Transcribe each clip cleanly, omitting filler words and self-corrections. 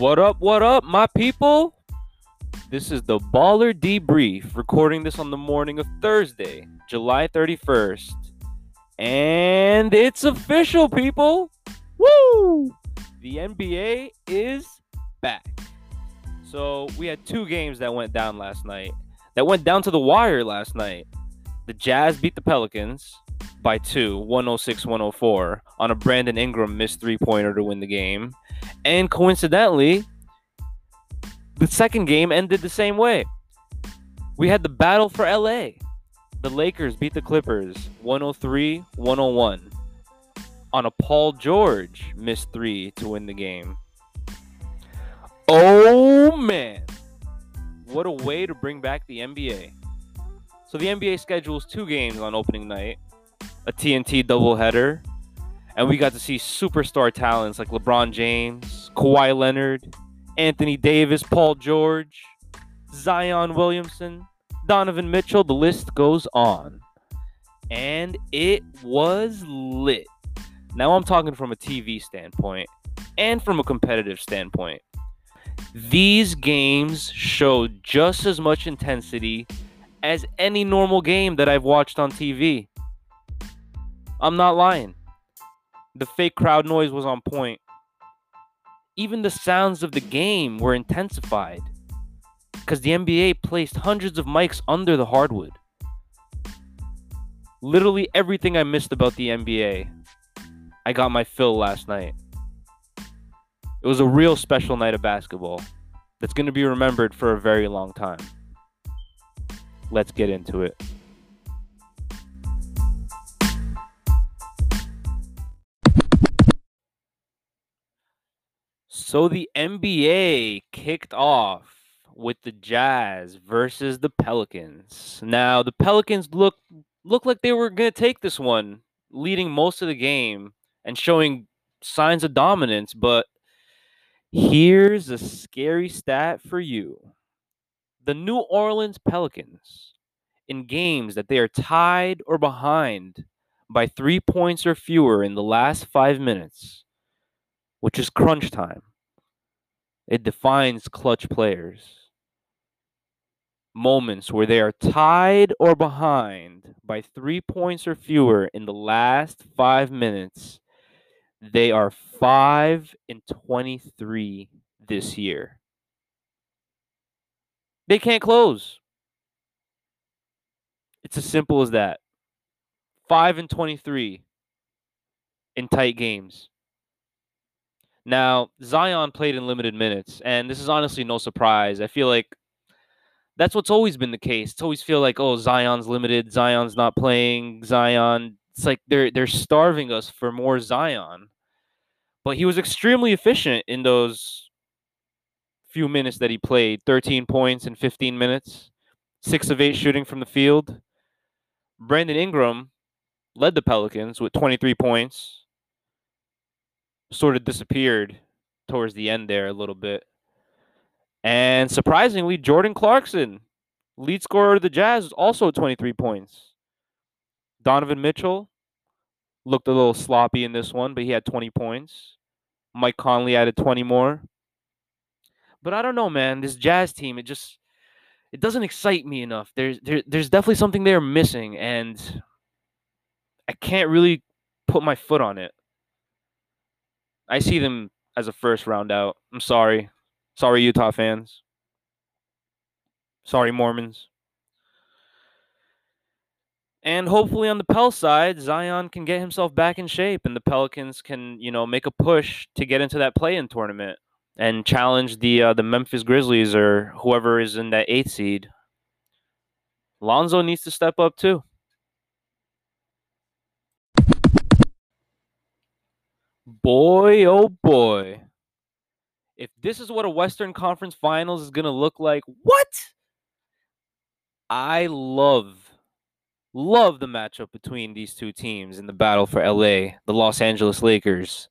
What up, my people? This is the Baller Debrief, recording this on the morning of Thursday, July 31st. And it's official, people! Woo! The NBA is back. So we had two games that went down last night. That went down to the wire last night. The Jazz beat the Pelicans by 2, 106-104, on a Brandon Ingram missed three-pointer to win the game. And coincidentally, the second game ended the same way. We had the battle for LA. The Lakers beat the Clippers 103-101 on a Paul George missed three to win the game. Oh, man. What a way to bring back the NBA. So the NBA schedules two games on opening night, a TNT doubleheader, and we got to see superstar talents like LeBron James, Kawhi Leonard, Anthony Davis, Paul George, Zion Williamson, Donovan Mitchell. The list goes on. And it was lit. Now I'm talking from a TV standpoint and from a competitive standpoint. These games showed just as much intensity as any normal game that I've watched on TV. I'm not lying. The fake crowd noise was on point. Even the sounds of the game were intensified because the NBA placed hundreds of mics under the hardwood. Literally everything I missed about the NBA, I got my fill last night. It was a real special night of basketball that's going to be remembered for a very long time. Let's get into it. So the NBA kicked off with the Jazz versus the Pelicans. Now, the Pelicans looked like they were going to take this one, leading most of the game and showing signs of dominance. But here's a scary stat for you. The New Orleans Pelicans, in games that they are tied or behind by 3 points or fewer in the last 5 minutes, which is crunch time. It defines clutch players. Moments where they are tied or behind by 3 points or fewer in the last 5 minutes. They are 5-23 this year. They can't close. It's as simple as that. 5-23 in tight games. Now, Zion played in limited minutes, and this is honestly no surprise. I feel like that's what's always been the case. It's always feel like, oh, Zion's limited, Zion's not playing, Zion. It's like they're starving us for more Zion. But he was extremely efficient in those few minutes that he played, 13 points in 15 minutes, 6 of 8 shooting from the field. Brandon Ingram led the Pelicans with 23 points. Sort of disappeared towards the end there a little bit. And surprisingly, Jordan Clarkson, lead scorer of the Jazz, also 23 points. Donovan Mitchell looked a little sloppy in this one, but he had 20 points. Mike Conley added 20 more. But I don't know, man. This Jazz team, it doesn't excite me enough. There's definitely something they're missing, and I can't really put my foot on it. I see them as a first round out. I'm sorry. Sorry, Utah fans. Sorry, Mormons. And hopefully on the Pel side, Zion can get himself back in shape and the Pelicans can, make a push to get into that play-in tournament and challenge the Memphis Grizzlies or whoever is in that 8th seed. Lonzo needs to step up too. Boy, oh boy. If this is what a Western Conference Finals is going to look like, what? I love the matchup between these two teams in the battle for LA, the Los Angeles Lakers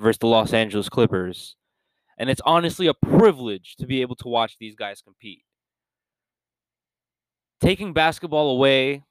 versus the Los Angeles Clippers. And it's honestly a privilege to be able to watch these guys compete. Taking basketball away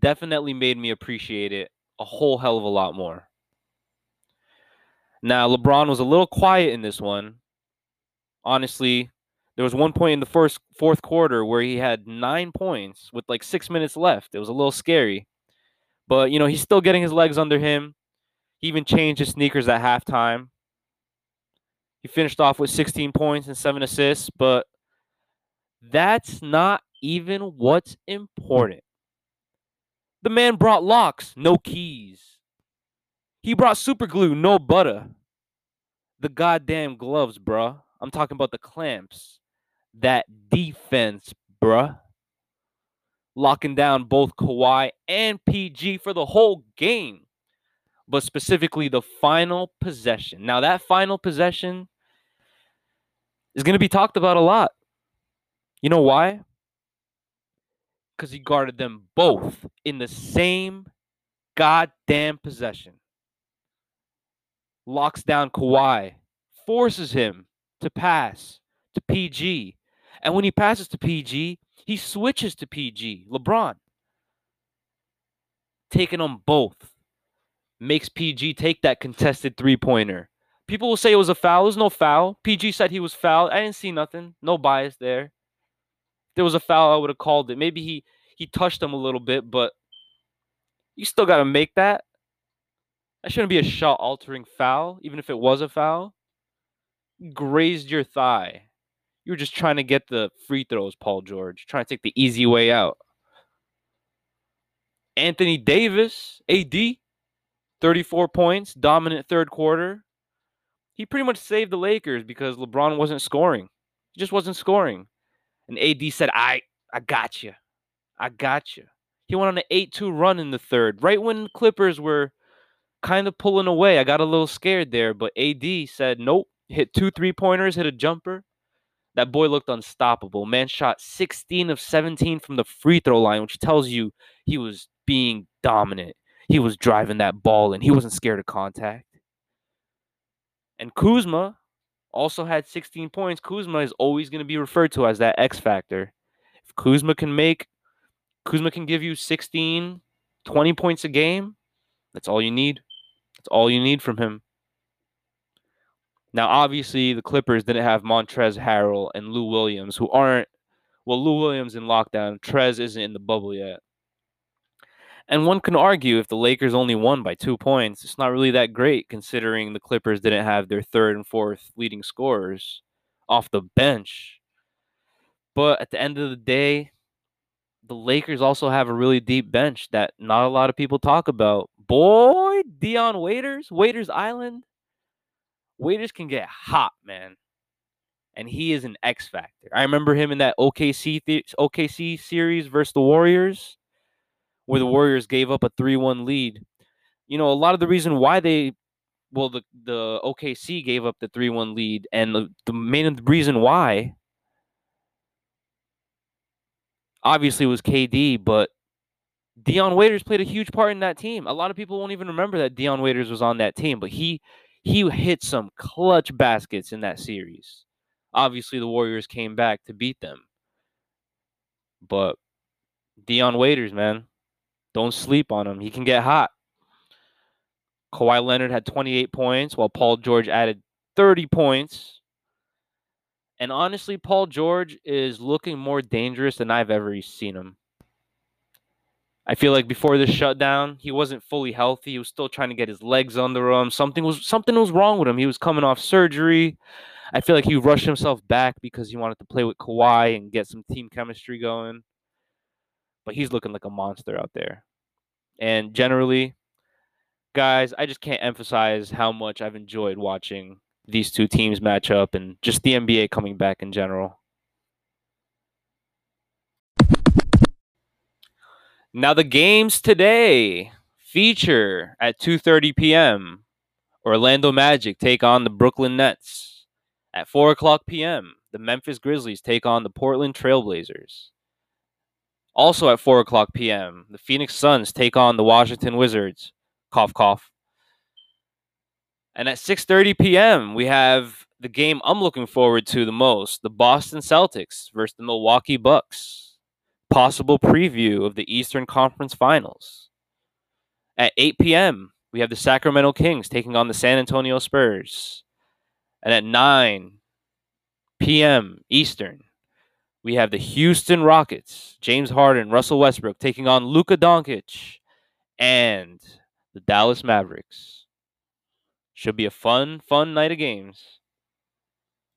definitely made me appreciate it a whole hell of a lot more. Now, LeBron was a little quiet in this one, honestly, there was one point in the fourth quarter where he had 9 points with like 6 minutes left. It was a little scary. But, you know, he's still getting his legs under him. He even changed his sneakers at halftime. He finished off with 16 points and 7 assists, but that's not even what's important. The man brought locks, no keys. He brought super glue, no butter. The goddamn gloves, bruh. I'm talking about the clamps. That defense, bruh. Locking down both Kawhi and PG for the whole game, but specifically the final possession. Now, that final possession is going to be talked about a lot. You know why? Because he guarded them both in the same goddamn possession. Locks down Kawhi, forces him to pass to PG. And when he passes to PG, he switches to PG, LeBron. Taking them both. Makes PG take that contested three-pointer. People will say it was a foul. It was no foul. PG said he was fouled. I didn't see nothing. No bias there. If there was a foul, I would have called it. Maybe he touched him a little bit, but you still got to make that. That shouldn't be a shot-altering foul, even if it was a foul. You grazed your thigh. You were just trying to get the free throws, Paul George. Trying to take the easy way out. Anthony Davis, AD. 34 points, dominant third quarter. He pretty much saved the Lakers because LeBron wasn't scoring. He just wasn't scoring. And AD said, I got you. I got you. He went on an 8-2 run in the third. Right when Clippers were kind of pulling away, I got a little scared there. But AD said, nope. Hit 2 3-pointers, hit a jumper. That boy looked unstoppable. Man shot 16 of 17 from the free throw line, which tells you he was being dominant. He was driving that ball, and he wasn't scared of contact. And Kuzma also had 16 points. Kuzma is always going to be referred to as that X factor. If Kuzma can give you 16, 20 points a game, that's all you need. That's all you need from him. Now, obviously, the Clippers didn't have Montrezl Harrell and Lou Williams, who aren't, well, Lou Williams in lockdown. Trez isn't in the bubble yet. And one can argue if the Lakers only won by 2 points, it's not really that great considering the Clippers didn't have their third and fourth leading scorers off the bench. But at the end of the day, the Lakers also have a really deep bench that not a lot of people talk about. Boy, Dion Waiters, Waiters Island. Waiters can get hot, man. And he is an X factor. I remember him in that OKC series versus the Warriors, where the Warriors gave up a 3-1 lead. You know, a lot of the reason why the OKC gave up the 3-1 lead, and the main reason why, obviously, was KD, but Dion Waiters played a huge part in that team. A lot of people won't even remember that Dion Waiters was on that team, but he hit some clutch baskets in that series. Obviously, the Warriors came back to beat them. But Dion Waiters, man. Don't sleep on him. He can get hot. Kawhi Leonard had 28 points, while Paul George added 30 points. And honestly, Paul George is looking more dangerous than I've ever seen him. I feel like before this shutdown, he wasn't fully healthy. He was still trying to get his legs under him. Something was wrong with him. He was coming off surgery. I feel like he rushed himself back because he wanted to play with Kawhi and get some team chemistry going. But he's looking like a monster out there. And generally, guys, I just can't emphasize how much I've enjoyed watching these two teams match up and just the NBA coming back in general. Now, the games today feature at 2:30 p.m. Orlando Magic take on the Brooklyn Nets. At 4 o'clock p.m., the Memphis Grizzlies take on the Portland Trailblazers. Also at 4 o'clock p.m., the Phoenix Suns take on the Washington Wizards. Cough, cough. And at 6:30 p.m., we have the game I'm looking forward to the most, the Boston Celtics versus the Milwaukee Bucks. Possible preview of the Eastern Conference Finals. At 8 p.m., we have the Sacramento Kings taking on the San Antonio Spurs. And at 9, p.m. Eastern, we have the Houston Rockets, James Harden, Russell Westbrook, taking on Luka Doncic and the Dallas Mavericks. Should be a fun night of games.